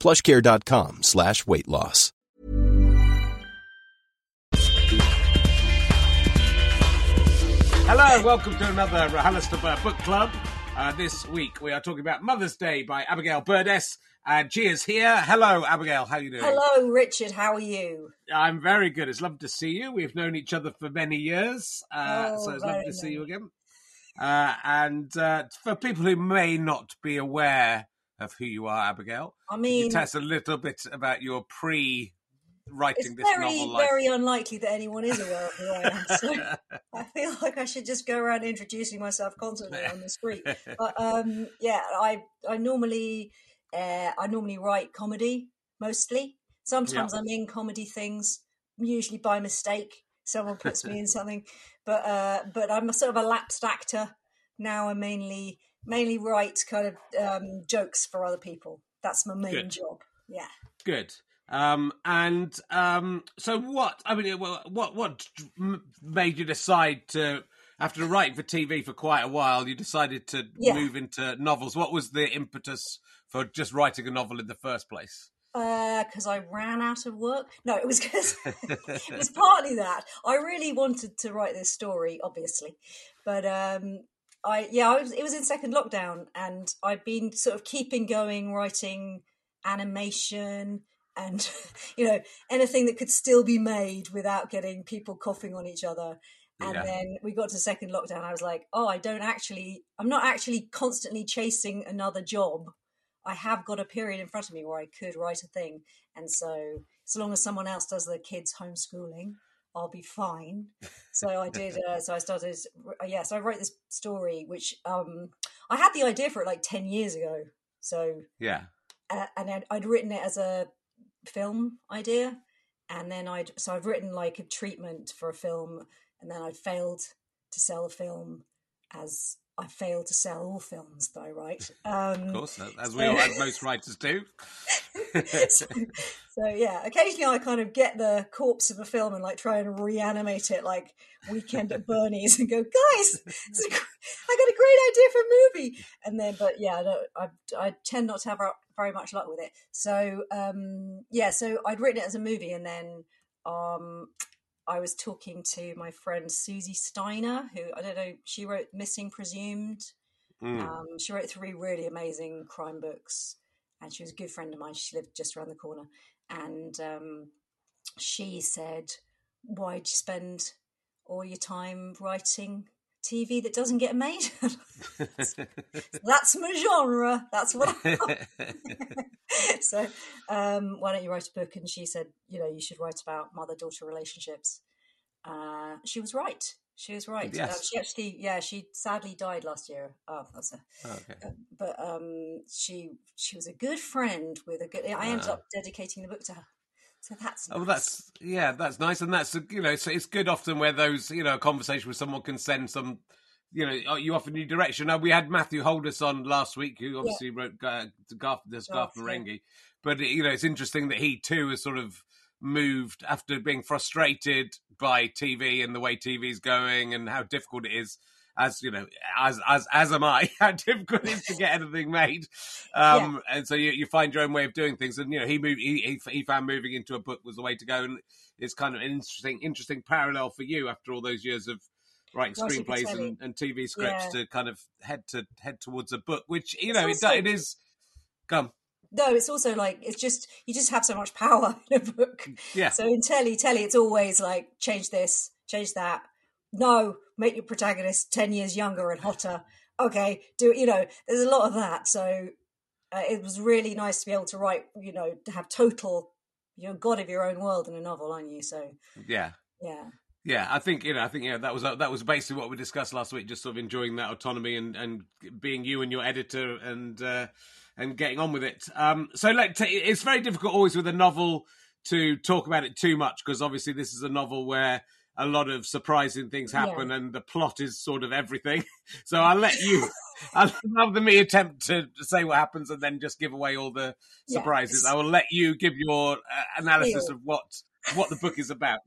PlushCare.com/weight loss. Hello, welcome to another RHLSTP book club. This week we are talking about Mother's Day by Abigail Burdess. G is here. Hello, Abigail. How are you doing? Hello, Richard. How are you? I'm very good. It's lovely to see you. We've known each other for many years, so it's lovely to see you again. And for people who may not be aware of who you are, Abigail, I mean, can you tell us a little bit about your pre-writing this novel life? It's very unlikely that anyone is aware of who I am, so I feel like I should just go around introducing myself constantly on the street. But I normally write comedy, mostly. Sometimes I'm in comedy things, usually by mistake. Someone puts me in something. But I'm a sort of a lapsed actor. Now I mainly write kind of jokes for other people. That's my main job. Yeah. Good. So what? I mean, what made you decide to, after writing for TV for quite a while, you decided to move into novels? What was the impetus for just writing a novel in the first place? Because I ran out of work. No, it was because it was partly that I really wanted to write this story, obviously, but. It was in second lockdown, and I've been sort of keeping going, writing animation and, you know, anything that could still be made without getting people coughing on each other. And then we got to second lockdown. I was like, I'm not actually constantly chasing another job. I have got a period in front of me where I could write a thing. And so, as long as someone else does the kids' homeschooling, I'll be fine. So I did. So I started. So I wrote this story, which I had the idea for it like 10 years ago. So and I'd written it as a film idea, and then I've written like a treatment for a film, and then I failed to sell a film, as I fail to sell all films that I write. Of course, as we all, as most writers do. So yeah, occasionally I kind of get the corpse of a film and like try and reanimate it, like Weekend at Bernie's, and go, guys, I got a great idea for a movie. And then, but yeah, I tend not to have very much luck with it. So so I'd written it as a movie, and then I was talking to my friend Susie Steiner, who, I don't know, she wrote Missing Presumed. She wrote 3 really amazing crime books, and she was a good friend of mine. She lived just around the corner. And she said, why do you spend all your time writing TV that doesn't get made? That's my genre. That's what I love. So why don't you write a book? And she said, you should write about mother-daughter relationships. She was right. Yes. She actually, she sadly died last year. But she was a good friend with a good. I ended up dedicating the book to her. So that's nice. That's nice, and that's so it's good often where those a conversation with someone can send some you offer new direction. Now, we had Matthew Holdess on last week, who obviously wrote Garth Marenghi, but it's interesting that he too has sort of moved after being frustrated by TV and the way TV's going and how difficult it is. As as am I, how difficult it is to get anything made, and so you find your own way of doing things. And he moved, he found moving into a book was the way to go, and it's kind of an interesting parallel for you after all those years of writing screenplays and TV scripts to kind of head towards a book, which it's also, it is. Come. No, it's also like you just have so much power in a book. Yeah. So in telly, it's always like change this, change that. No, make your protagonist 10 years younger and hotter. Okay, do there's a lot of that. So it was really nice to be able to write, to have total, you're god of your own world in a novel, aren't you? So yeah. I think that was basically what we discussed last week. Just sort of enjoying that autonomy and being you and your editor and getting on with it. It's very difficult always with a novel to talk about it too much, because obviously this is a novel where a lot of surprising things happen, and the plot is sort of everything. So I'll rather me attempt to say what happens and then just give away all the surprises. I will let you give your analysis of what the book is about.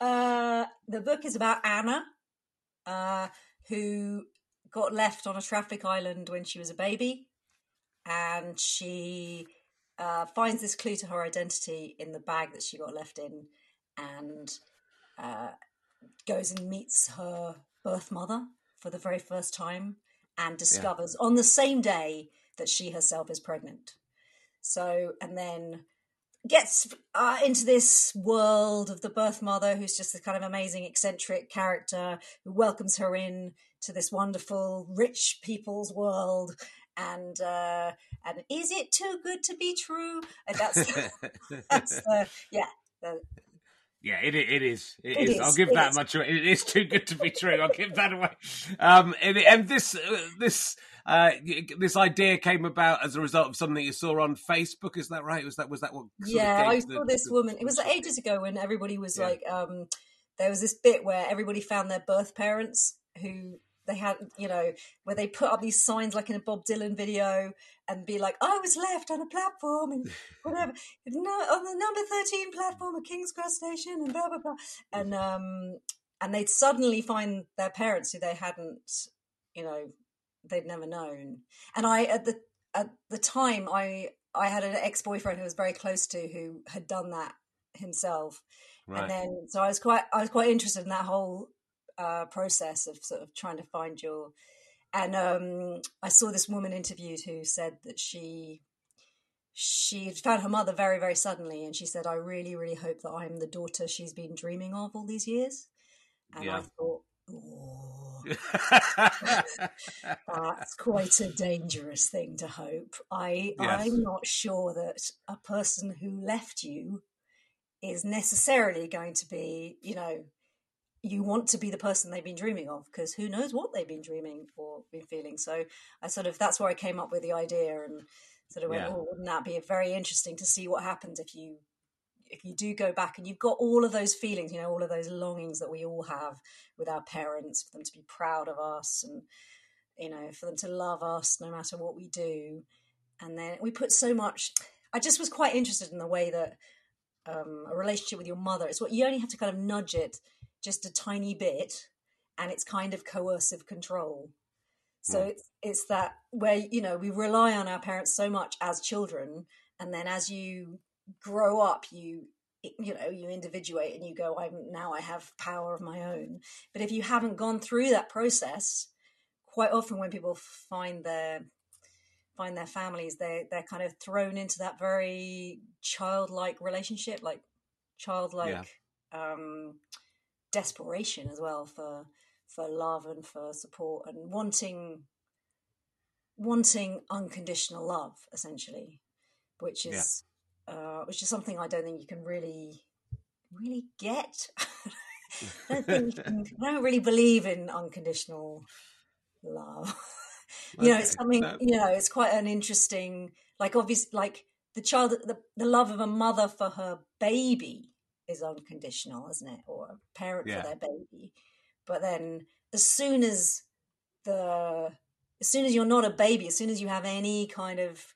The book is about Anna, who got left on a traffic island when she was a baby, and she finds this clue to her identity in the bag that she got left in, and goes and meets her birth mother for the very first time, and discovers on the same day that she herself is pregnant. So, and then gets into this world of the birth mother, who's just this kind of amazing, eccentric character who welcomes her in to this wonderful, rich people's world. And is it too good to be true? And Yeah, it is. I'll give it that much away. It is too good to be true. I'll give that away. And this idea came about as a result of something you saw on Facebook. Is that right? Was that what? I saw this woman. It was like ages ago when everybody was like, there was this bit where everybody found their birth parents who they had, where they put up these signs like in a Bob Dylan video and be like, I was left on a platform and whatever, on the number 13 platform at King's Cross Station and blah, blah, blah. And they'd suddenly find their parents who they hadn't, they'd never known. And I, at the time, I had an ex-boyfriend who I was very close to who had done that himself. Right. And then, so I was quite interested in that whole process of sort of trying to find your, and I saw this woman interviewed who said that she found her mother very, very suddenly, and she said, I really, really hope that I'm the daughter she's been dreaming of all these years. And I thought, that's quite a dangerous thing to hope. I'm not sure that a person who left you is necessarily going to be, you want to be the person they've been dreaming of, because who knows what they've been dreaming or been feeling. So I that's where I came up with the idea and went, wouldn't that be very interesting to see what happens if you if you do go back and you've got all of those feelings, you know, all of those longings that we all have with our parents, for them to be proud of us and, you know, for them to love us no matter what we do. And then we put so much, I just was quite interested in the way that a relationship with your mother, it's what you only have to kind of nudge it just a tiny bit and it's kind of coercive control. So it's that where, you know, we rely on our parents so much as children, and then as you grow up, you individuate and you go, I have power of my own. But if you haven't gone through that process, quite often when people find their families, they're kind of thrown into that very childlike relationship, like desperation as well for love and for support and wanting unconditional love, essentially, which is something I don't think you can really get. I don't really believe in unconditional love. You know, it's something, you know, it's quite an interesting, like, obviously, like the child, the love of a mother for her baby is unconditional, isn't it? Or a parent for their baby. But then as soon as you're not a baby, as soon as you have any kind of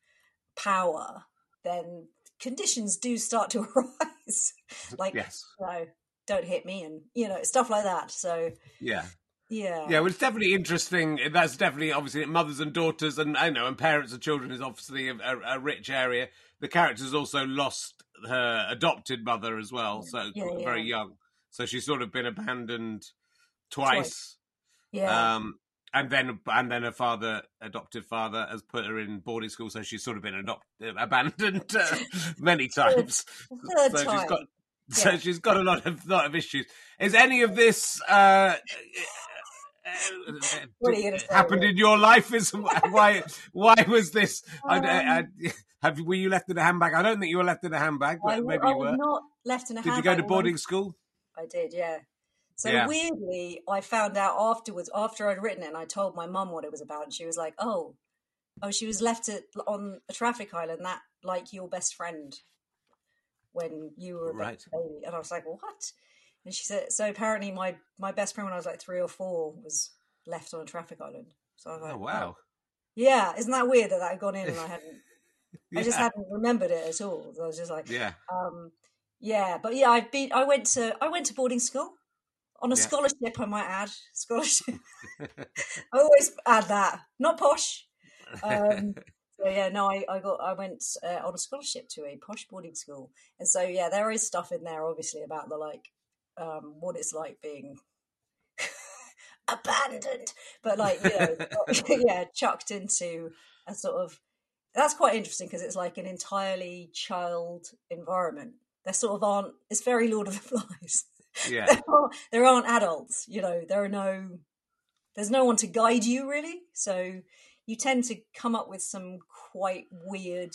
power, then conditions do start to arise. Like, you know, don't hit me and, you know, stuff like that. So, yeah, well, it's definitely interesting. That's definitely, obviously, mothers and daughters and, I know, and parents and children is obviously a rich area. The character's also lost her adopted mother as well, so very young. So she's sort of been abandoned twice. And then her father, adoptive father, has put her in boarding school, so she's sort of been abandoned many times. Third time. She's got a lot of issues. Is any of this happened in your life? Is why was this? Were you left in a handbag? I don't think you were left in a handbag, but maybe you were. I was not left in a handbag. Did you go to boarding school? I did, yeah. So weirdly, I found out afterwards, after I'd written it, and I told my mum what it was about, and she was like, oh, she was left on a traffic island, that, like, your best friend when you were a baby. And I was like, what? And she said, so apparently my best friend when I was like 3 or 4 was left on a traffic island. So I was like, wow. Yeah, isn't that weird that I'd gone in and I hadn't, I just hadn't remembered it at all. So I was just like, but yeah, I went to boarding school. On a scholarship, I might add. Scholarship. I always add that. Not posh. I went on a scholarship to a posh boarding school. And so, yeah, there is stuff in there, obviously, about the, like, what it's like being abandoned. But, like, you know, chucked into a sort of... That's quite interesting because it's, like, an entirely child environment. There sort of aren't... It's very Lord of the Flies. Yeah, there aren't adults, you know, there's no one to guide you, really, so you tend to come up with some quite weird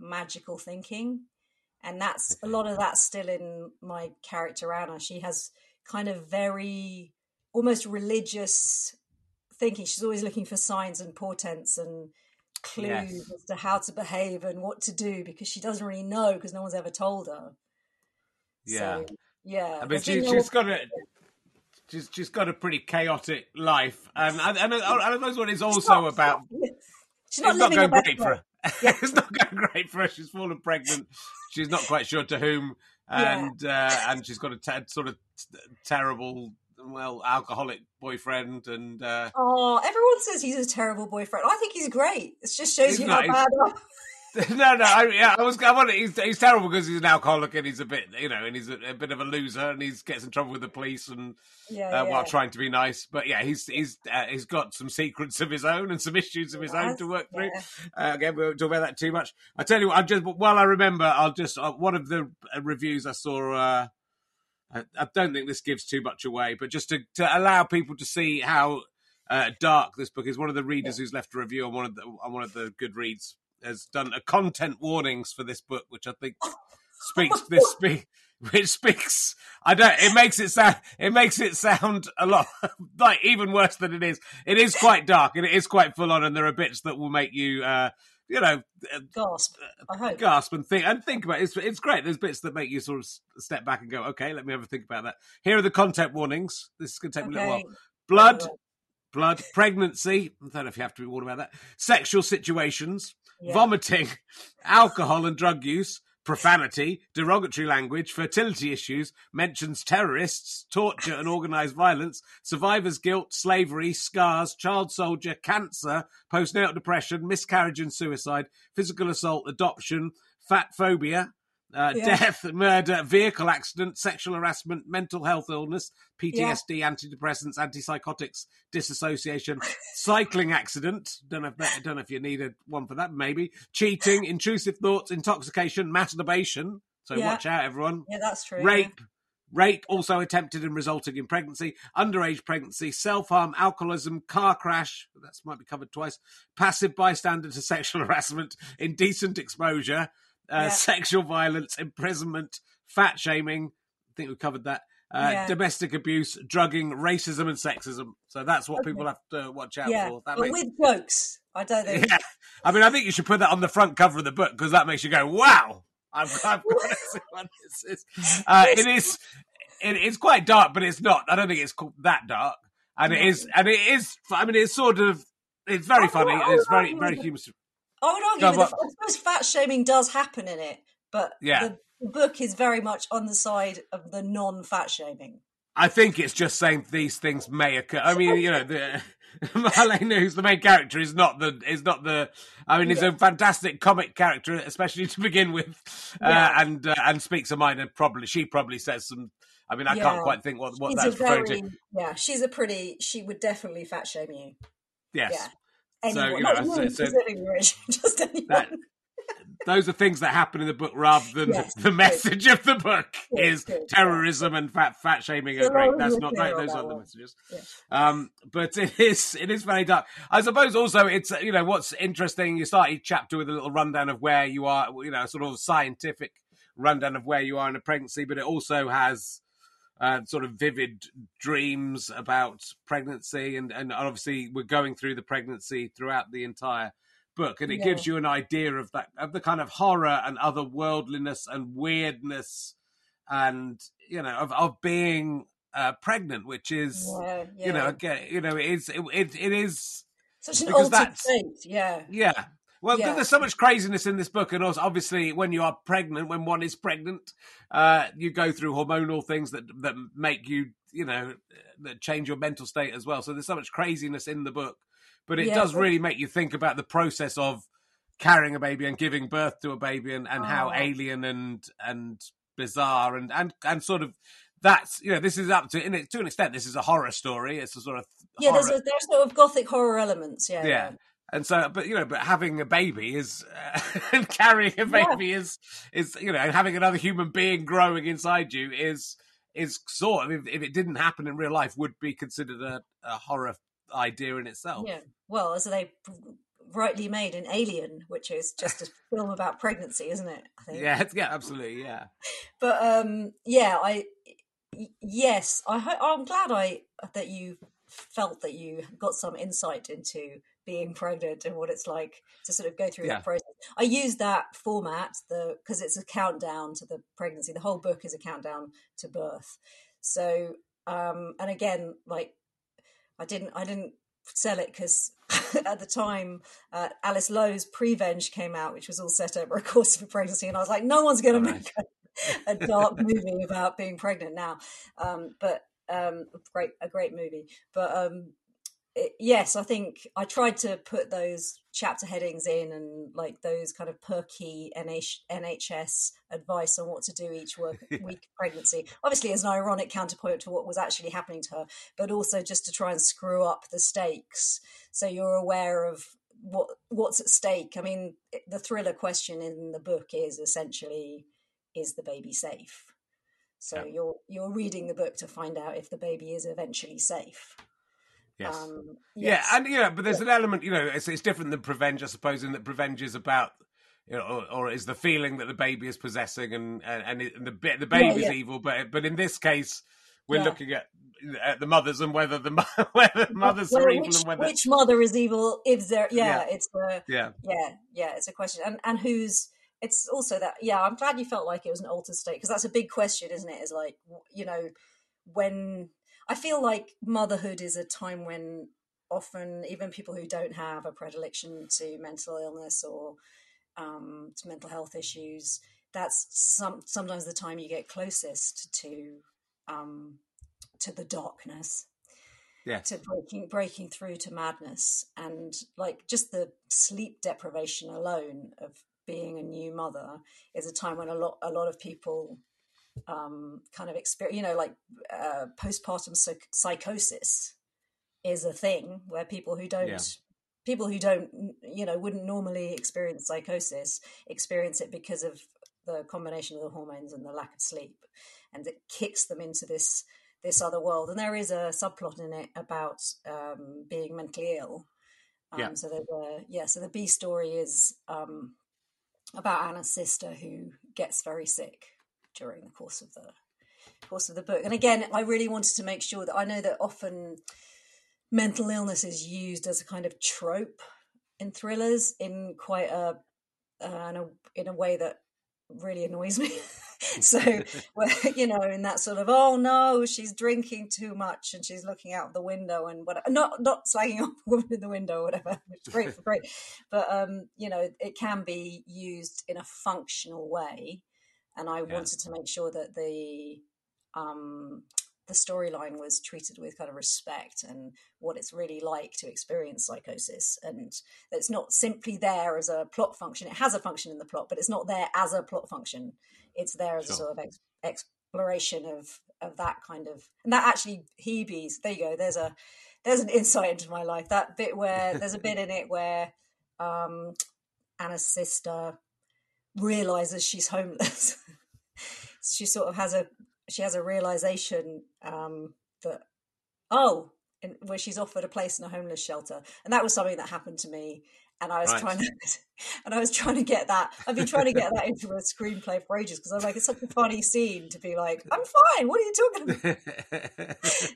magical thinking, and that's a lot of that still in my character Anna. She has kind of very almost religious thinking. She's always looking for signs and portents and clues as to how to behave and what to do, because she doesn't really know, because no one's ever told her. Yeah, I mean, she's got a pretty chaotic life, and I suppose what it's also about. It's not going great for her. She's fallen pregnant. She's not quite sure to whom, and she's got a terrible, alcoholic boyfriend. And everyone says he's a terrible boyfriend. I think he's great. It just shows you how bad. No. He's terrible because he's an alcoholic and he's a bit, you know, and he's a bit of a loser, and he gets in trouble with the police and while trying to be nice. But yeah, he's got some secrets of his own and some issues of his own to work through. Again, we won't talk about that too much. I tell you what, one of the reviews I saw. I don't think this gives too much away, but just to allow people to see how dark this book is. One of the readers who's left a review on one of the Goodreads has done a content warnings for this book, which I think speaks. It makes it sound a lot like even worse than it is. It is quite dark and it is quite full on, and there are bits that will make you you know, gasp and think about it. It's great. There's bits that make you sort of step back and go, okay, let me have a think about that. Here are the content warnings. This is going to take me a little while. Blood, pregnancy. I don't know if you have to be warned about that. Sexual situations, vomiting, alcohol and drug use, profanity, derogatory language, fertility issues, mentions terrorists, torture and organised violence, survivor's guilt, slavery, scars, child soldier, cancer, postnatal depression, miscarriage and suicide, physical assault, adoption, fat phobia, death, murder, vehicle accident, sexual harassment, mental health illness, PTSD, antidepressants, antipsychotics, disassociation, cycling accident. Don't know if you need one for that. Maybe cheating, intrusive thoughts, intoxication, masturbation. So watch out, everyone. Yeah, that's true. Rape, also attempted and resulting in pregnancy, underage pregnancy, self-harm, alcoholism, car crash. That might be covered twice. Passive bystander to sexual harassment, indecent exposure. Sexual violence, imprisonment, fat shaming. I think we've covered that. Domestic abuse, drugging, racism and sexism. So that's what people have to watch out for. That with jokes, I don't think. Yeah. I mean, I think you should put that on the front cover of the book because that makes you go, wow, I've got to see what this is. It's quite dark, but it's not. I don't think it's that dark. And it is, I mean, it's sort of, it's very funny. It's very, very human. I would argue I suppose fat shaming does happen in it, but the book is very much on the side of the non-fat shaming. I think it's just saying these things may occur. I mean, you know, Marlena, who's the main character, is not the. I mean, is a fantastic comic character, especially to begin with, and speaks her mind. She probably says some. I mean, I can't quite think what that's referring to. Yeah, she's a pretty. She would definitely fat shame you. Yes. Yeah. So, you know, those are things that happen in the book rather than the message of the book is terrorism and fat shaming are great. That's not right. Those are the messages. Yeah. But it is very dark. I suppose also it's, you know, what's interesting, you start each chapter with a little rundown of where you are, you know, sort of scientific rundown of where you are in a pregnancy, but it also has sort of vivid dreams about pregnancy, and obviously we're going through the pregnancy throughout the entire book, and it gives you an idea of that, of the kind of horror and otherworldliness and weirdness, and you know, of being pregnant, which is you know, again, you know, it is such an altered state, Well, there's so much craziness in this book, and also obviously when you are pregnant, when one is pregnant, you go through hormonal things that make you, you know, that change your mental state as well. So there's so much craziness in the book, but it does really make you think about the process of carrying a baby and giving birth to a baby, and how alien and bizarre and sort of. That's, you know, this is up to an extent. This is a horror story. It's a sort of horror. There's sort of gothic horror elements. Yeah. And so, but, you know, but having a baby is, and carrying a baby is, you know, and having another human being growing inside you is sort of, if it didn't happen in real life, would be considered a horror idea in itself. Yeah. Well, as they rightly made in Alien, which is just a film about pregnancy, isn't it? I think. Yeah, absolutely. Yeah. But, I'm glad that you felt that you got some insight into being pregnant and what it's like to sort of go through that process. I use that format because it's a countdown to the pregnancy. The whole book is a countdown to birth. So, and again, like I didn't sell it because at the time Alice Lowe's Prevenge came out, which was all set over a course of pregnancy, and I was like, no one's going to make a dark movie about being pregnant now. But a great movie. But yes, I think I tried to put those chapter headings in and like those kind of perky NHS advice on what to do each week pregnancy, obviously as an ironic counterpoint to what was actually happening to her, but also just to try and screw up the stakes so you're aware of what's at stake. I mean, the thriller question in the book is essentially, is the baby safe? So you're reading the book to find out if the baby is eventually safe. Yes. Yeah, and you know, but there's an element, you know, it's different than Prevenge, I suppose, in that Prevenge is about, you know, or is the feeling that the baby is possessing, and the baby's evil, but in this case, we're looking at the mothers and whether the mothers are evil and whether which mother is evil. If there, it's a question, and who's. It's also that, I'm glad you felt like it was an altered state, because that's a big question, isn't it? It's like, when I feel like motherhood is a time when often even people who don't have a predilection to mental illness or to mental health issues, that's sometimes the time you get closest to the darkness. Yeah. To breaking through to madness, and like just the sleep deprivation alone of being a new mother is a time when a lot of people kind of experience, postpartum psychosis is a thing where people who wouldn't normally experience psychosis experience it because of the combination of the hormones and the lack of sleep, and it kicks them into this other world. And there is a subplot in it about being mentally ill. So the B story is about Anna's sister who gets very sick during the course of the book. And again, I really wanted to make sure that I know that often mental illness is used as a kind of trope in thrillers in quite a way that really annoys me. So, in that sort of, oh no, she's drinking too much and she's looking out the window and whatever, not slagging off a woman in the window or whatever, which is great. But, it can be used in a functional way. And I wanted to make sure that the storyline was treated with kind of respect and what it's really like to experience psychosis, and that it's not simply there as a plot function. It has a function in the plot, but it's not there as a plot function. It's there as a sort of exploration of that kind of, and that actually Hebe's, there you go. There's an insight into my life. That bit where there's a bit in it where Anna's sister realizes she's homeless. She sort of has a realization where she's offered a place in a homeless shelter, and that was something that happened to me. And I was trying to get that. I've been trying to get that into a screenplay for ages, because I'm like, it's such a funny scene to be like, I'm fine. What are you talking about?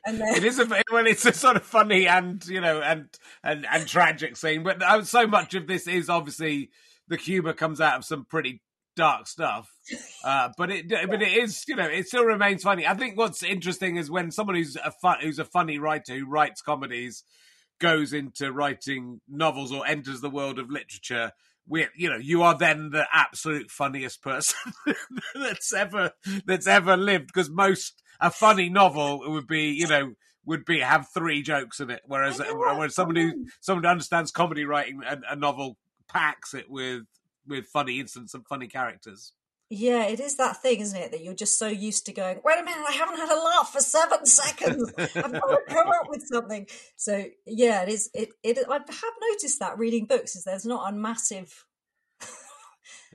And then, it's a sort of funny and tragic scene. But so much of this is obviously the humour comes out of some pretty dark stuff, but it is, it still remains funny. I think what's interesting is when someone who's a funny writer who writes comedies goes into writing novels or enters the world of literature, you are then the absolute funniest person that's ever lived, because most a funny novel would be have three jokes in it, whereas someone who understands comedy writing, a novel packs it with funny incidents and funny characters. Yeah, it is that thing, isn't it? That you're just so used to going, wait a minute, I haven't had a laugh for 7 seconds. I've got to come up with something. So yeah, it is. It I have noticed that reading books is there's not a massive.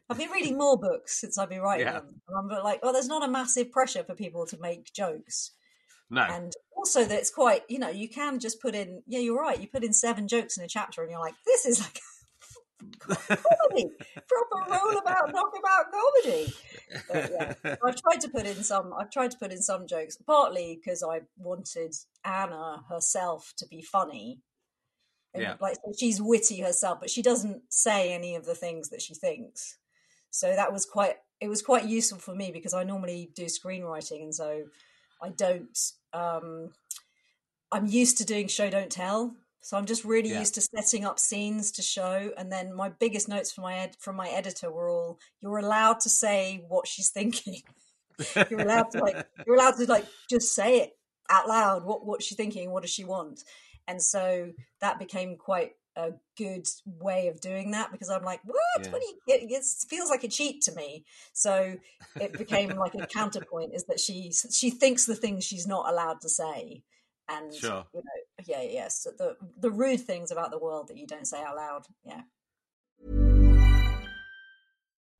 I've been reading more books since I've been writing them. And I'm like, there's not a massive pressure for people to make jokes. No, and also that it's quite, you can just put in. Yeah, you're right. You put in 7 jokes in a chapter, and you're like, this is like. Comedy, proper knockabout comedy. But, I've tried to put in some jokes, partly because I wanted Anna herself to be funny. And, she's witty herself, but she doesn't say any of the things that she thinks. So it was quite useful for me, because I normally do screenwriting, and so I don't. I'm used to doing show don't tell. So I'm just really used to setting up scenes to show, and then my biggest notes from my editor were all, "You're allowed to say what she's thinking. You're allowed to just say it out loud. What's she thinking? What does she want?" And so that became quite a good way of doing that, because I'm like, "What? Yeah. What it feels like a cheat to me." So it became like a counterpoint, is that she thinks the things she's not allowed to say. And so the rude things about the world that you don't say out loud. Yeah.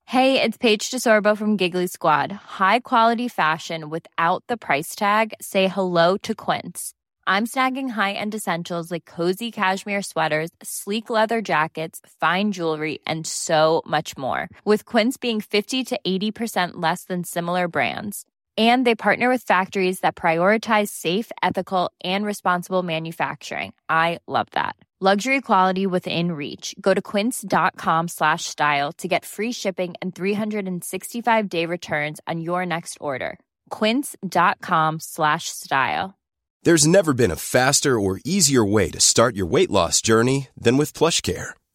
Hey, it's Paige DeSorbo from Giggly Squad. High quality fashion without the price tag. Say hello to Quince. I'm snagging high end essentials like cozy cashmere sweaters, sleek leather jackets, fine jewelry, and so much more. With Quince being 50 to 80% less than similar brands. And they partner with factories that prioritize safe, ethical, and responsible manufacturing. I love that. Luxury quality within reach. Go to Quince.com/style to get free shipping and 365-day returns on your next order. Quince.com/style. There's never been a faster or easier way to start your weight loss journey than with PlushCare.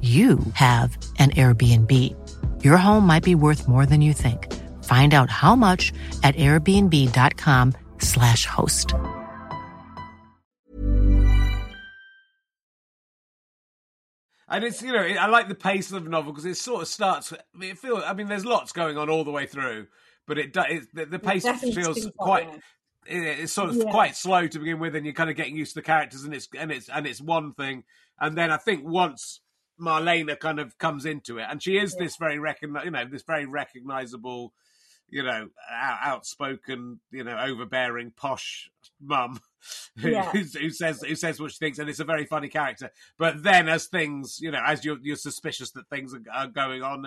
you have an Airbnb. Your home might be worth more than you think. Find out how much at airbnb.com/host. And it's, you know, I like the pace of the novel because it sort of starts, it feels, I mean, there's lots going on all the way through, but the pace feels quite... It's sort of quite slow to begin with, and you're kind of getting used to the characters, and it's one thing, and then I think once Marlena kind of comes into it, and she is this very recognizable, you know, outspoken, you know, overbearing posh mum who says what she thinks, and it's a very funny character. But then as things, you know, as you're suspicious that things are going on,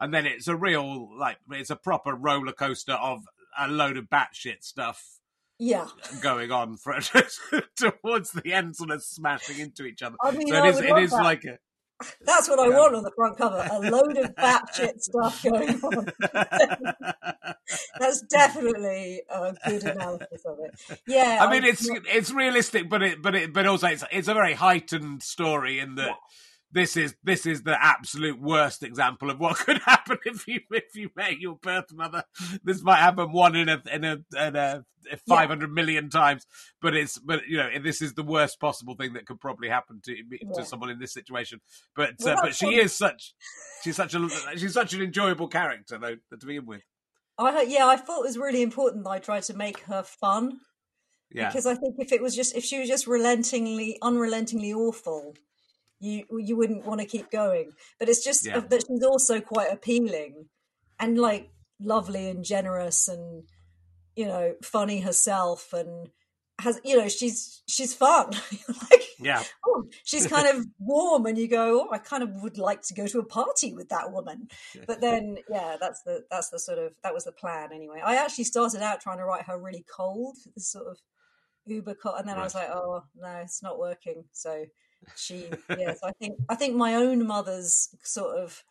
and then it's a real, like, it's a proper roller coaster of a load of batshit stuff going on for towards the end, sort of smashing into each other. I mean, so it is like a... That's what I want on the front cover, a load of batshit stuff going on. That's definitely a good analysis of it. Yeah, I mean, it's realistic, but also it's a very heightened story in that. Yeah. This is the absolute worst example of what could happen if you make your birth mother. This might happen one in a 500 million times, but you know, this is the worst possible thing that could probably happen to someone in this situation. But she's such an enjoyable character though to begin with. I thought it was really important that I tried to make her fun, because I think if she was just unrelentingly awful, you wouldn't want to keep going. But it's just that she's also quite appealing and, like, lovely and generous and, you know, funny herself, and has, you know, she's fun. Like, she's kind of warm, and you go, I kind of would like to go to a party with that woman. But then, that's the sort of, that was the plan anyway. I actually started out trying to write her really cold, this sort of uber cold, and then I was like, oh no, it's not working. So I think my own mother's sort of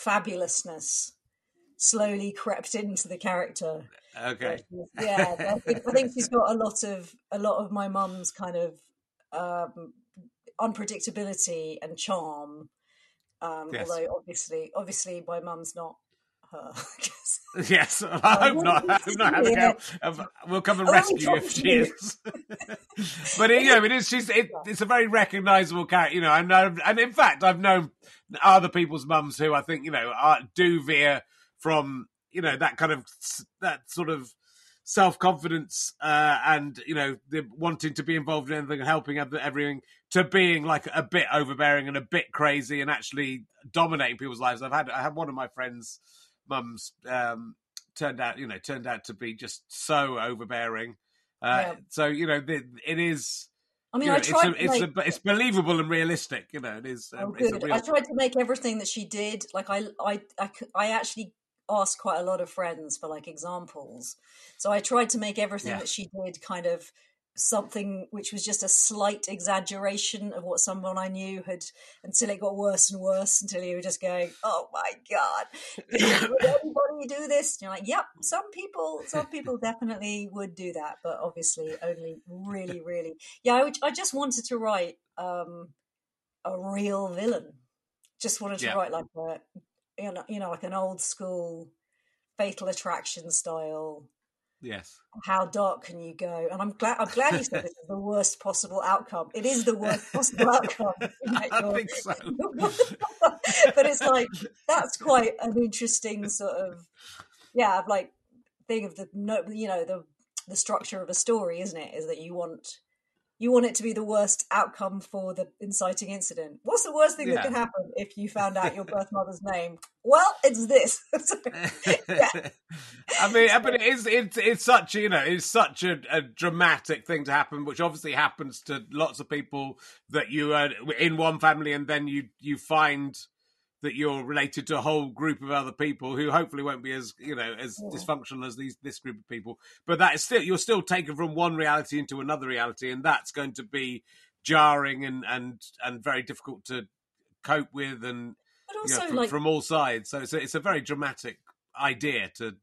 fabulousness slowly crept into the character. Okay. I think she's got a lot of my mum's kind of unpredictability and charm. Although obviously my mum's not her. Yes, I hope not. I'm not having help. We'll come and rescue you if she is. But you know, it is. It's a very recognisable character. You know, I know, and in fact, I've known other people's mums who I think, you know, do veer from, you know, that sort of self-confidence and, you know, the wanting to be involved in everything and helping everything, to being like a bit overbearing and a bit crazy and actually dominating people's lives. I had one of my friends' mums turned out to be just so overbearing. So, you know, it is. I mean, you know, it's believable and realistic. You know, it is. I tried to make everything that she did. Like, I actually asked quite a lot of friends for, like, examples. So I tried to make everything that she did kind of something which was just a slight exaggeration of what someone I knew had, until it got worse and worse, until you were just going, oh my God, would everybody do this? And you're like, yep, some people definitely would do that, but obviously only really, really. Yeah, I just wanted to write a real villain. Just wanted to write like a, you know, like an old school Fatal Attraction style. Yes. How dark can you go? And I'm glad you said this is the worst possible outcome. It is the worst possible outcome. I think so. But it's like, that's quite an interesting sort of, like thing of the, you know, the structure of a story, isn't it? Is that you want it to be the worst outcome for the inciting incident. What's the worst thing that can happen if you found out your birth mother's name? Well, it's this. So, I mean, but it's such a dramatic thing to happen, which obviously happens to lots of people, that you are in one family and then you find that you're related to a whole group of other people who hopefully won't be as, you know, as dysfunctional as this group of people. But that is still, you're still taken from one reality into another reality, and that's going to be jarring and very difficult to cope with, and but also, you know, from all sides. So it's a very dramatic idea to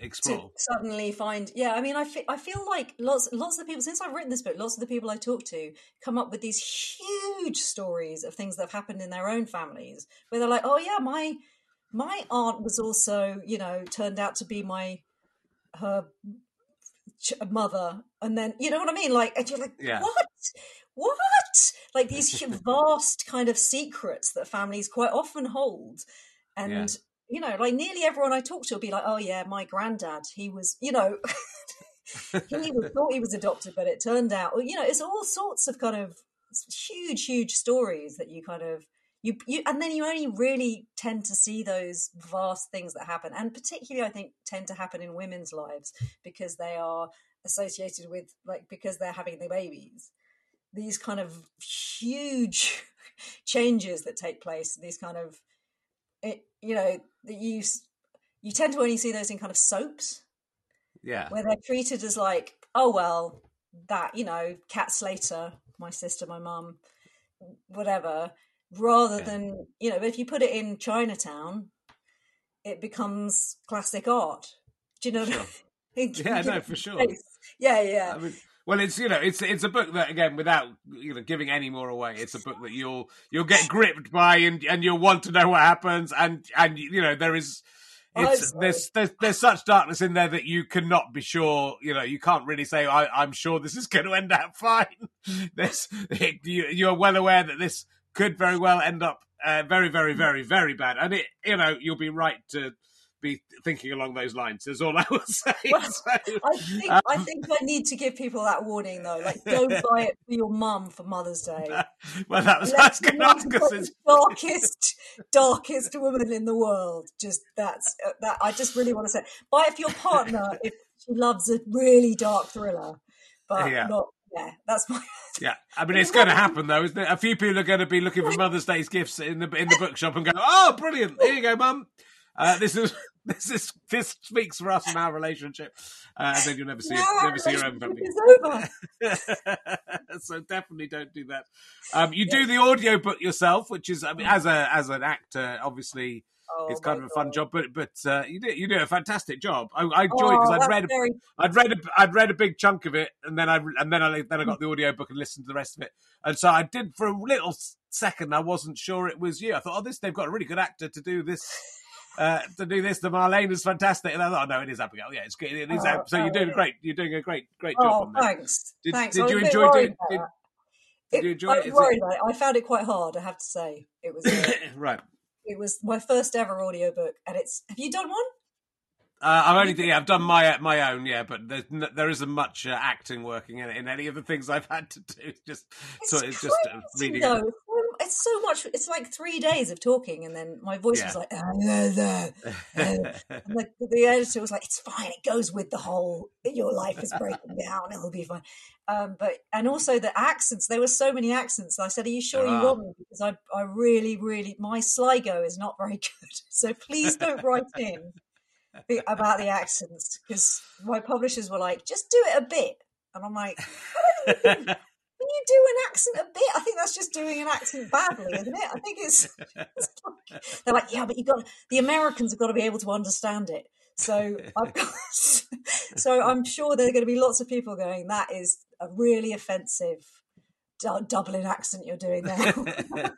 explore. To suddenly find, I mean, I feel like lots of the people, since I've written this book, lots of the people I talk to come up with these huge stories of things that have happened in their own families, where they're like, oh yeah, my aunt was also, you know, turned out to be her mother, and then, you know what I mean, like, and you're like, what? Like these vast kind of secrets that families quite often hold, and you know, like nearly everyone I talk to will be like, oh yeah, my granddad, he was, you know, thought he was adopted, but it turned out, you know, it's all sorts of kind of huge stories that you kind of, you and then you only really tend to see those vast things that happen. And particularly I think tend to happen in women's lives, because they are associated with, like, because they're having the babies, these kind of huge changes that take place, these kind of, it, you know, you tend to only see those in kind of soaps, where they're treated as like, oh well, that, you know, Kat Slater, my sister, my mum, whatever, rather than, you know, if you put it in Chinatown, it becomes classic art. Do you know? Sure. No, for sure. Yeah. I mean, well, it's, you know, it's a book that, again, without, you know, giving any more away, it's a book that you'll get gripped by, and you'll want to know what happens, and you know, there's such darkness in there that you cannot be sure, you know, you can't really say, I'm sure this is going to end up fine. You're well aware that this could very well end up very, very, very, very bad, and it, you know, you'll be right to be thinking along those lines, is all I would say. Well, so, I think I need to give people that warning, though. Like, don't buy it for your mum for Mother's Day. Well, that was asking us, because it's darkest woman in the world. Just that. I just really want to say, buy it for your partner if she loves a really dark thriller, but not. Yeah, that's my. Yeah, I mean, it's going to happen, though, isn't it? A few people are going to be looking for Mother's Day's gifts in the bookshop and go, "Oh, brilliant! There you go, Mum." This speaks for us and our relationship, and then you'll never see your own family. It's over. So definitely don't do that. You do the audiobook yourself, which is, I mean, as an actor, obviously, it's kind of a fun job. But you do a fantastic job. I enjoyed it because I'd read a big chunk of it, and then I got the audiobook and listened to the rest of it, and so I did for a little second. I wasn't sure it was you. I thought, they've got a really good actor to do this. The Marlene is fantastic, and I thought, no, it is Abigail. Yeah, it's good. It is. So you're doing great. You're doing a great job. Oh, thanks. Did you enjoy doing? Did you enjoy it? I found it quite hard, I have to say. It was right. It was my first ever audiobook, and it's. Have you done one? I've done my own, but there isn't much acting working in it in any of the things I've had to do. It's just reading. Though. It's so much. It's like 3 days of talking, and then my voice was like, and the editor was like, "It's fine. It goes with the whole. Your life is breaking down. It'll be fine." And also the accents. There were so many accents. I said, "Are you sure you want me?" Because I really, really, my Sligo is not very good. So please don't write in about the accents, because my publishers were like, "Just do it a bit." And I'm like, you do an accent a bit. I think that's just doing an accent badly, isn't it? I think it's like, they're like, yeah, but the Americans have got to be able to understand it. So I'm sure there are going to be lots of people going, that is a really offensive Dublin accent you're doing there.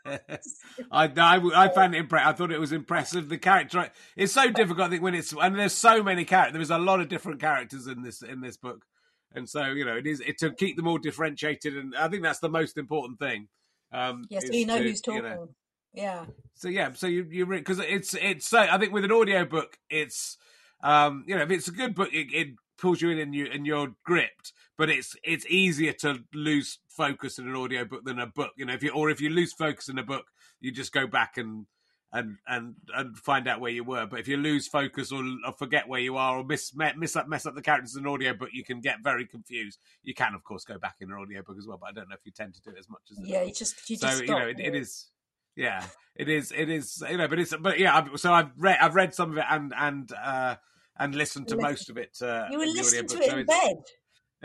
I found it impressive. I thought it was impressive. The character, it's so difficult. I think when it's, and there's so many characters, there's a lot of different characters in this book. And so, you know, it is to keep them all differentiated. And I think that's the most important thing. Yes, so you know who's talking. You know. Yeah. So you because it's so, I think with an audiobook, it's, you know, if it's a good book, it pulls you in and you're gripped, but it's easier to lose focus in an audiobook than a book. You know, if you lose focus in a book, you just go back and find out where you were. But if you lose focus or forget where you are or mess up the characters in an audiobook, you can get very confused. You can, of course, go back in an audiobook as well, but I don't know if you tend to do it as much as you just stop, you know, it is. Yeah, it is. You know, but yeah. So I've read some of it and listened to most of it. You were listening to it in bed.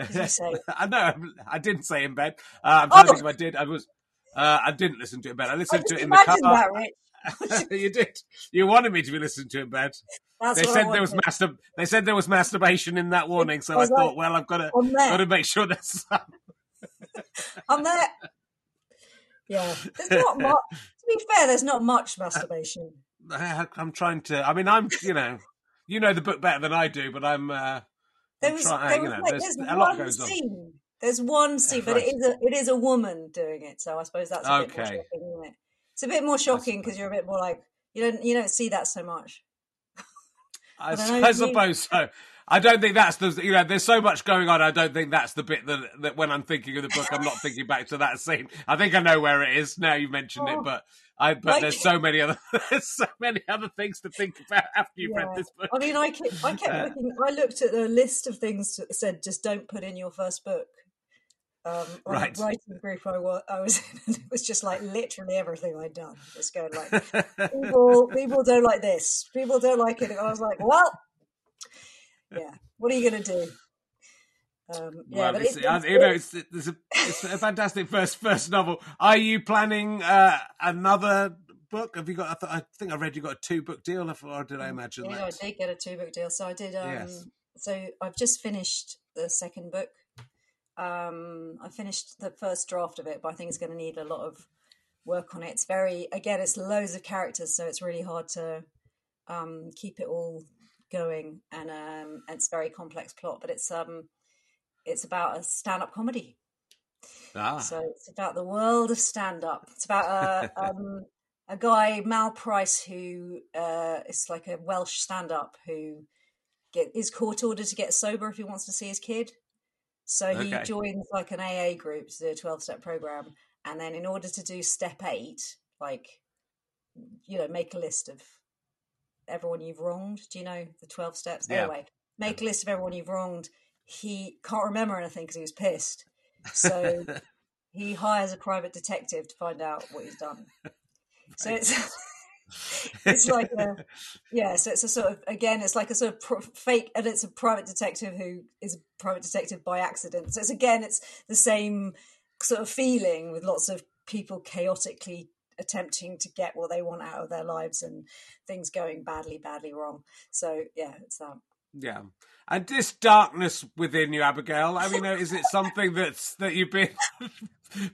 Did you say? I know. I didn't say in bed. I'm trying to think if I did. I was. I didn't listen to it in bed. I listened to it in the car. That, right? You did. You wanted me to be listening to it in bed. They said there was masturbation in that warning, so I thought, well, I've got to make sure that's. I'm there. Yeah, there's not much. To be fair, there's not much masturbation. I'm trying to. I mean, I'm. You know the book better than I do, but I'm. There's a lot goes scene. On. There's one scene, but right. it is a woman doing it, so I suppose that's a bit more shocking, isn't it? It's a bit more shocking because you're a bit more like you don't see that so much. I suppose so. I don't think that's the, you know, there's so much going on. I don't think that's the bit that when I'm thinking of the book, I'm not thinking back to that scene. I think I know where it is now you've mentioned it, but there's so many other things to think about after you've read this book. I mean, I kept looking, I looked at the list of things that said, just don't put in your first book. The writing group I was in, it was just like literally everything I'd done. Just going like, people don't like this. People don't like it. And I was like, well. Yeah, what are you going to do? But it's a fantastic first novel. Are you planning another book? Have you got? I think I read you got a 2-book deal, or did I imagine that? I did get a 2-book deal. So I did. Yes. So I've just finished the second book. I finished the first draft of it, but I think it's going to need a lot of work on it. It's it's loads of characters, so it's really hard to keep it all going, and it's a very complex plot, but it's about a stand-up comedy. So it's about the world of stand-up. It's about a guy, Mal Price, who it's like a Welsh stand-up who is court ordered to get sober if he wants to see his kid. So he joins like an AA group to do a 12-step program, and then in order to do step 8, like, you know, make a list of everyone you've wronged. Do you know the 12 steps? Yeah. Anyway, make a list of everyone you've wronged. He can't remember anything because he was pissed. So he hires a private detective to find out what he's done. Right. So it's like so it's a sort of, again, it's like a sort of fake, and it's a private detective who is a private detective by accident. So it's the same sort of feeling with lots of people chaotically attempting to get what they want out of their lives and things going badly wrong. So it's that. Yeah. And this darkness within you, Abigail, I mean, is it something that you've been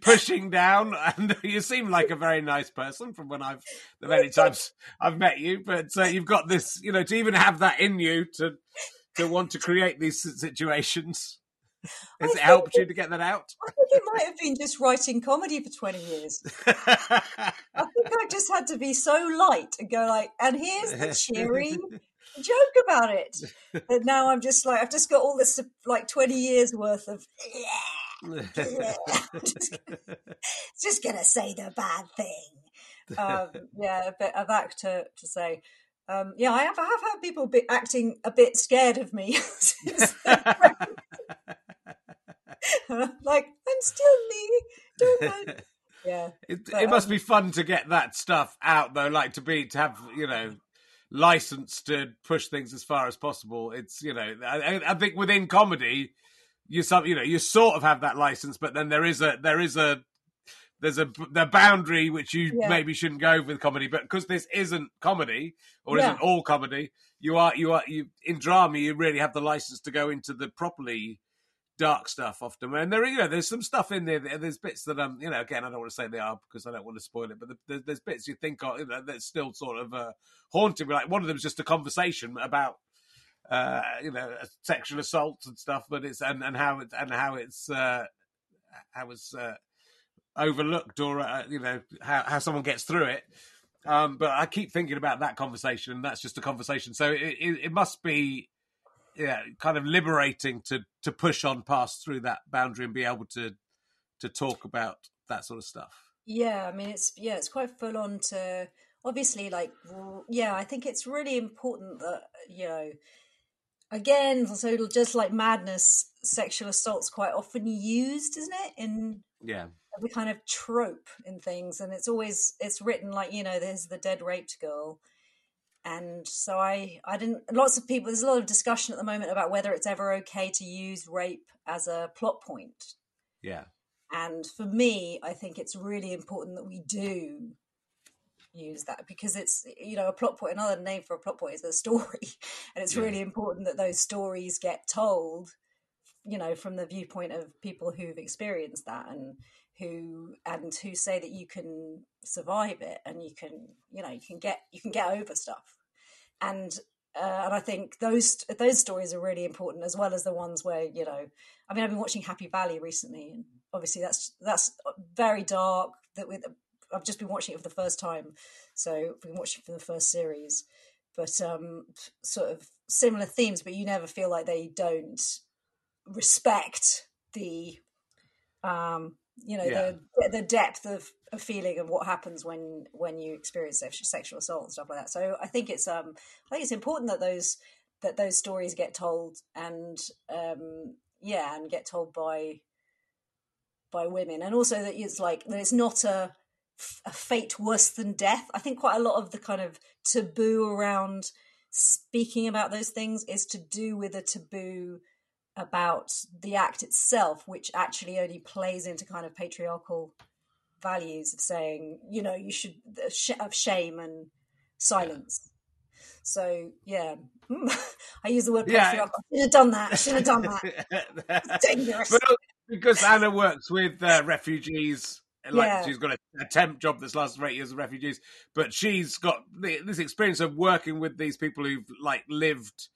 pushing down? And you seem like a very nice person from when the many times I've met you, but you've got this, you know, to even have that in you to want to create these situations. Has it helped you to get that out? I think it might have been just writing comedy for 20 years. I think I just had to be so light and go like, and here's the cheery joke about it. And now I'm just like, I've just got all this like 20 years worth of, just going to say the bad thing. A bit of that to say. I have had people acting a bit scared of me. Like, I'm still me. Don't I? Yeah. It must be fun to get that stuff out, though. Like to have you know, license to push things as far as possible. It's I think within comedy, you sort of have that license, but then there's a boundary which you maybe shouldn't go with comedy, but because this isn't comedy or isn't all comedy, you in drama you really have the license to go into the properly dark stuff often. And there's some stuff in there. There's bits that again I don't want to say they are because I don't want to spoil it, but there's bits you think are that's still sort of haunting. Like one of them is just a conversation about sexual assault and stuff, but it's how it's overlooked, or how someone gets through it, but I keep thinking about that conversation, and that's just a conversation, so it must be kind of liberating to push on past through that boundary and be able to talk about that sort of stuff. I mean it's quite full on to obviously I think it's really important that again, so just like madness, sexual assault's quite often used, isn't it? In every kind of trope in things, and it's written like there's the dead raped girl, and so I didn't. Lots of people. There's a lot of discussion at the moment about whether it's ever okay to use rape as a plot point. Yeah, and for me, I think it's really important that we do use that, because it's a plot point. Another name for a plot point is the story, and it's really important that those stories get told from the viewpoint of people who've experienced that and who say that you can survive it and you can get over stuff, and I think those stories are really important, as well as the ones where I mean, I've been watching Happy Valley recently, and obviously that's very dark. I've just been watching it for the first time, so I've been watching it for the first series, but sort of similar themes, but you never feel like they don't respect the the depth of feeling of what happens when you experience sexual assault and stuff like that. So I think it's important that those stories get told, and and get told by women, and also that it's like that it's not a fate worse than death. I think quite a lot of the kind of taboo around speaking about those things is to do with a taboo about the act itself, which actually only plays into kind of patriarchal values of saying, you should have shame and silence. So, I use the word patriarchal. I should have done that. It's dangerous. But because Anna works with refugees, she's got a temp job that's lasted 8 years of refugees, but she's got this experience of working with these people who've lived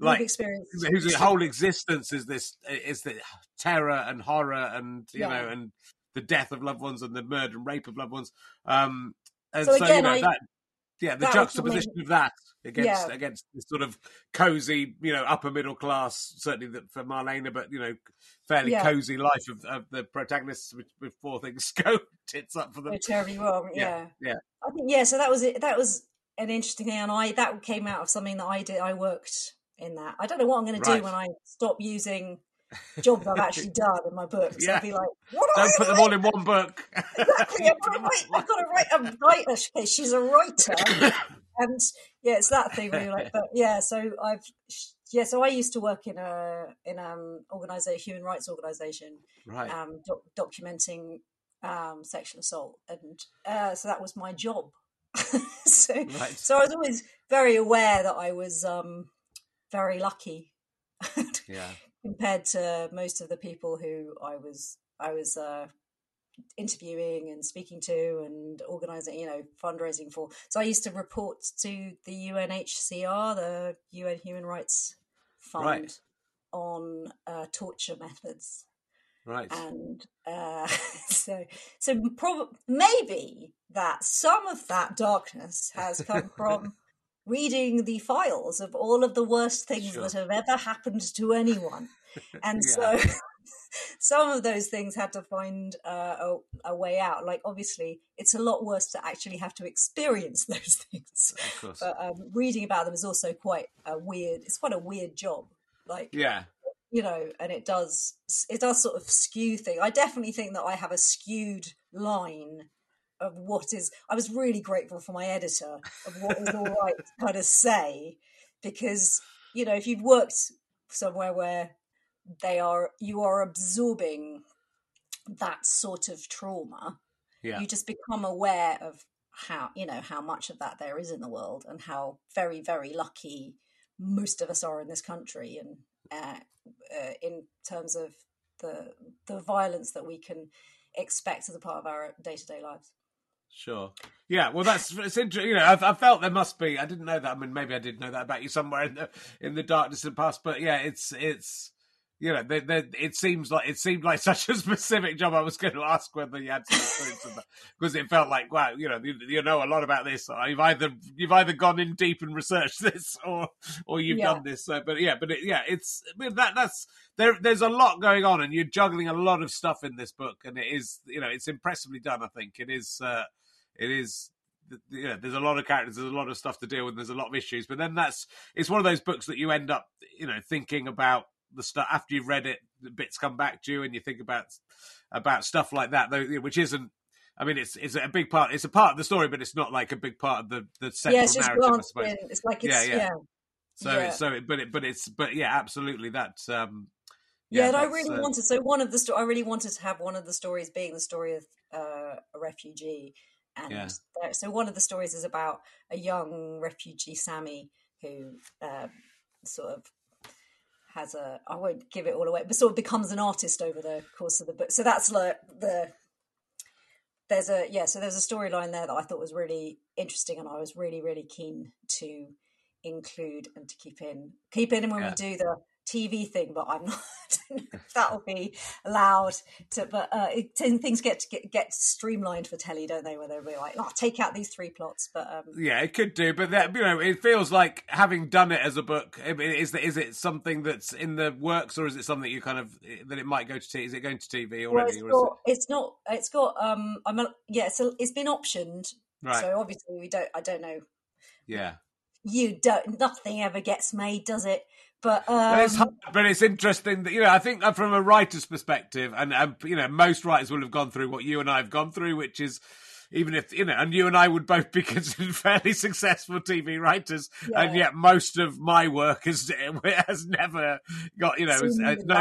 whose whole existence is the terror and horror and and the death of loved ones and the murder and rape of loved ones. The juxtaposition of that against this sort of cozy, upper middle class, certainly for Marlena, but fairly cozy life of the protagonists before things go tits up for them. They're terribly wrong. Yeah. I think so that was it. That was an interesting thing, and that came out of something that I did. I worked in that. I don't know what I'm going to do when I stop using jobs I've actually done in my books. I'll be like, what don't put them all in one book. Exactly. I've got to write a writer. She's a writer. And it's that thing where you're like, so I used to work in a human rights organisation, right, documenting sexual assault, and so that was my job. So I was always very aware that I was very lucky compared to most of the people who I was interviewing and speaking to and organising, fundraising for. So I used to report to the UNHCR, the UN Human Rights Fund, on torture methods. Right. And so probably maybe that some of that darkness has come from reading the files of all of the worst things that have ever happened to anyone, and so some of those things had to find a way out. Like obviously it's a lot worse to actually have to experience those things, but reading about them is also quite a weird job, and it does sort of skew things. I definitely think that I have a skewed line of what is, I was really grateful for my editor of what is all right to kind of say, because if you've worked somewhere where you are absorbing that sort of trauma. Yeah. You just become aware of how much of that there is in the world, and how very, very lucky most of us are in this country, and in terms of the violence that we can expect as a part of our day-to-day lives. Sure. Yeah. Well, it's interesting. You know, I felt there must be. I didn't know that. I mean, maybe I did know that about you somewhere in the darkness of the past. But yeah, it's. You know, it seemed like such a specific job. I was going to ask whether you had some experience of that, because it felt like, wow, you know, you know a lot about this. You've either gone in deep and researched this, or you've done this. So, there's a lot going on, and you're juggling a lot of stuff in this book, and it is, you know, it's impressively done. I think it is. You know, there's a lot of characters, there's a lot of stuff to deal with, there's a lot of issues, but then it's one of those books that you end up, you know, thinking about. The stuff after you've read it, the bits come back to you, and you think about stuff like that, though, which isn't. I mean, it's a big part. It's a part of the story, but it's not like a big part of the central narrative. I suppose absolutely that. I really wanted to have one of the stories being the story of a refugee, and so one of the stories is about a young refugee, Sammy, who sort of. I won't give it all away, but sort of becomes an artist over the course of the book. So that's like there's a storyline there that I thought was really interesting, and I was really, really keen to include and to keep in when we do the TV thing, but I'm not, I don't know if that'll be allowed to, but things get streamlined for telly, don't they, where they'll be like, take out these three plots, but it could do, but that, you know, it feels like, having done it as a book, is it something that's in the works, or is it something you kind of, that it might go to TV? Is it going to TV already? It's been optioned, right? So obviously nothing ever gets made, does it? But it's interesting that, you know, I think from a writer's perspective, and you know, most writers will have gone through what you and I have gone through, which is, even if, you know, and you and I would both be considered fairly successful TV writers, and yet most of my work has never got, you know, has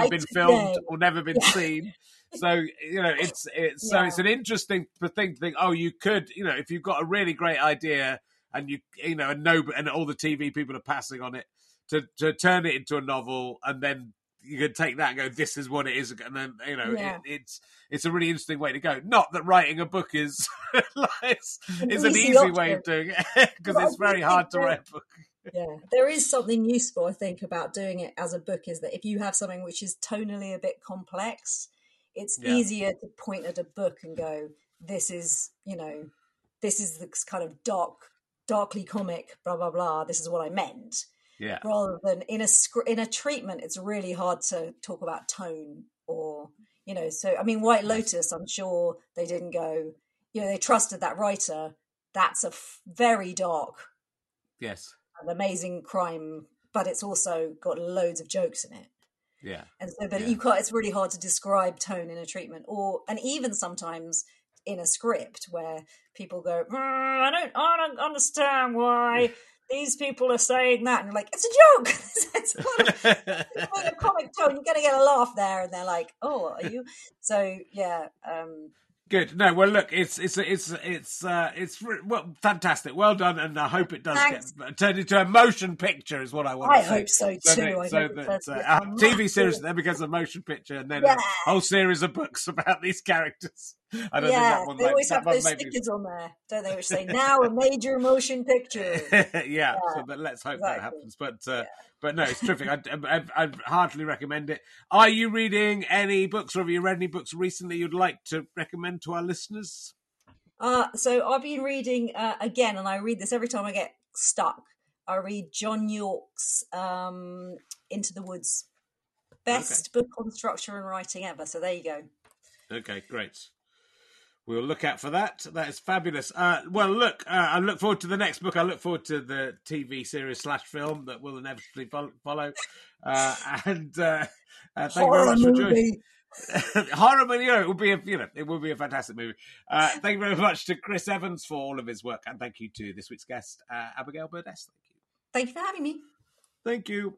been filmed or never been seen. So, you know, so it's an interesting thing to think, oh, you could, you know, if you've got a really great idea, and you know, and all the TV people are passing on it. To turn it into a novel, and then you could take that and go, this is what it is, and then, you know, it's a really interesting way to go. Not that writing a book is it's an easy way of doing it, because it's very hard to write a book. Yeah, there is something useful, I think, about doing it as a book, is that if you have something which is tonally a bit complex, it's easier to point at a book and go, this is, you know, this is the kind of darkly comic, blah, blah, blah, this is what I meant. Yeah. Rather than in a treatment, it's really hard to talk about tone, or, you know, so, I mean, White Lotus, I'm sure they didn't go, you know, they trusted that writer. That's a very dark, an amazing crime, but it's also got loads of jokes in it. Yeah. And so, but you can't, it's really hard to describe tone in a treatment, and even sometimes in a script where people go, I don't understand why. These people are saying that, and you're like, it's a joke. it's kind of a comic tone. You're going to get a laugh there, and they're like, "Oh, are you?" So yeah. Good. No, well, look, it's fantastic. Well done, and I hope it does get turned into a motion picture. Is what I want. I hope so too. So that TV series then becomes a motion picture, and then a whole series of books about these characters. I don't think that one. They always have those stickers on there, don't they? Which say now a major motion picture. So but let's hope that happens. But no, it's terrific. I heartily recommend it. Are you reading any books, or have you read any books recently you'd like to recommend to our listeners? So I've been reading again, and I read this every time I get stuck. I read John Yorke's Into the Woods, best book on structure and writing ever. So there you go. Okay, great. We'll look out for that. That is fabulous. Well, look, I look forward to the next book. I look forward to the TV series /film that will inevitably follow. Thank you very much for joining. Horror movie. It will be a fantastic movie. Thank you very much to Chris Evans for all of his work, and thank you to this week's guest, Abigail Burdess. Thank you for having me. Thank you.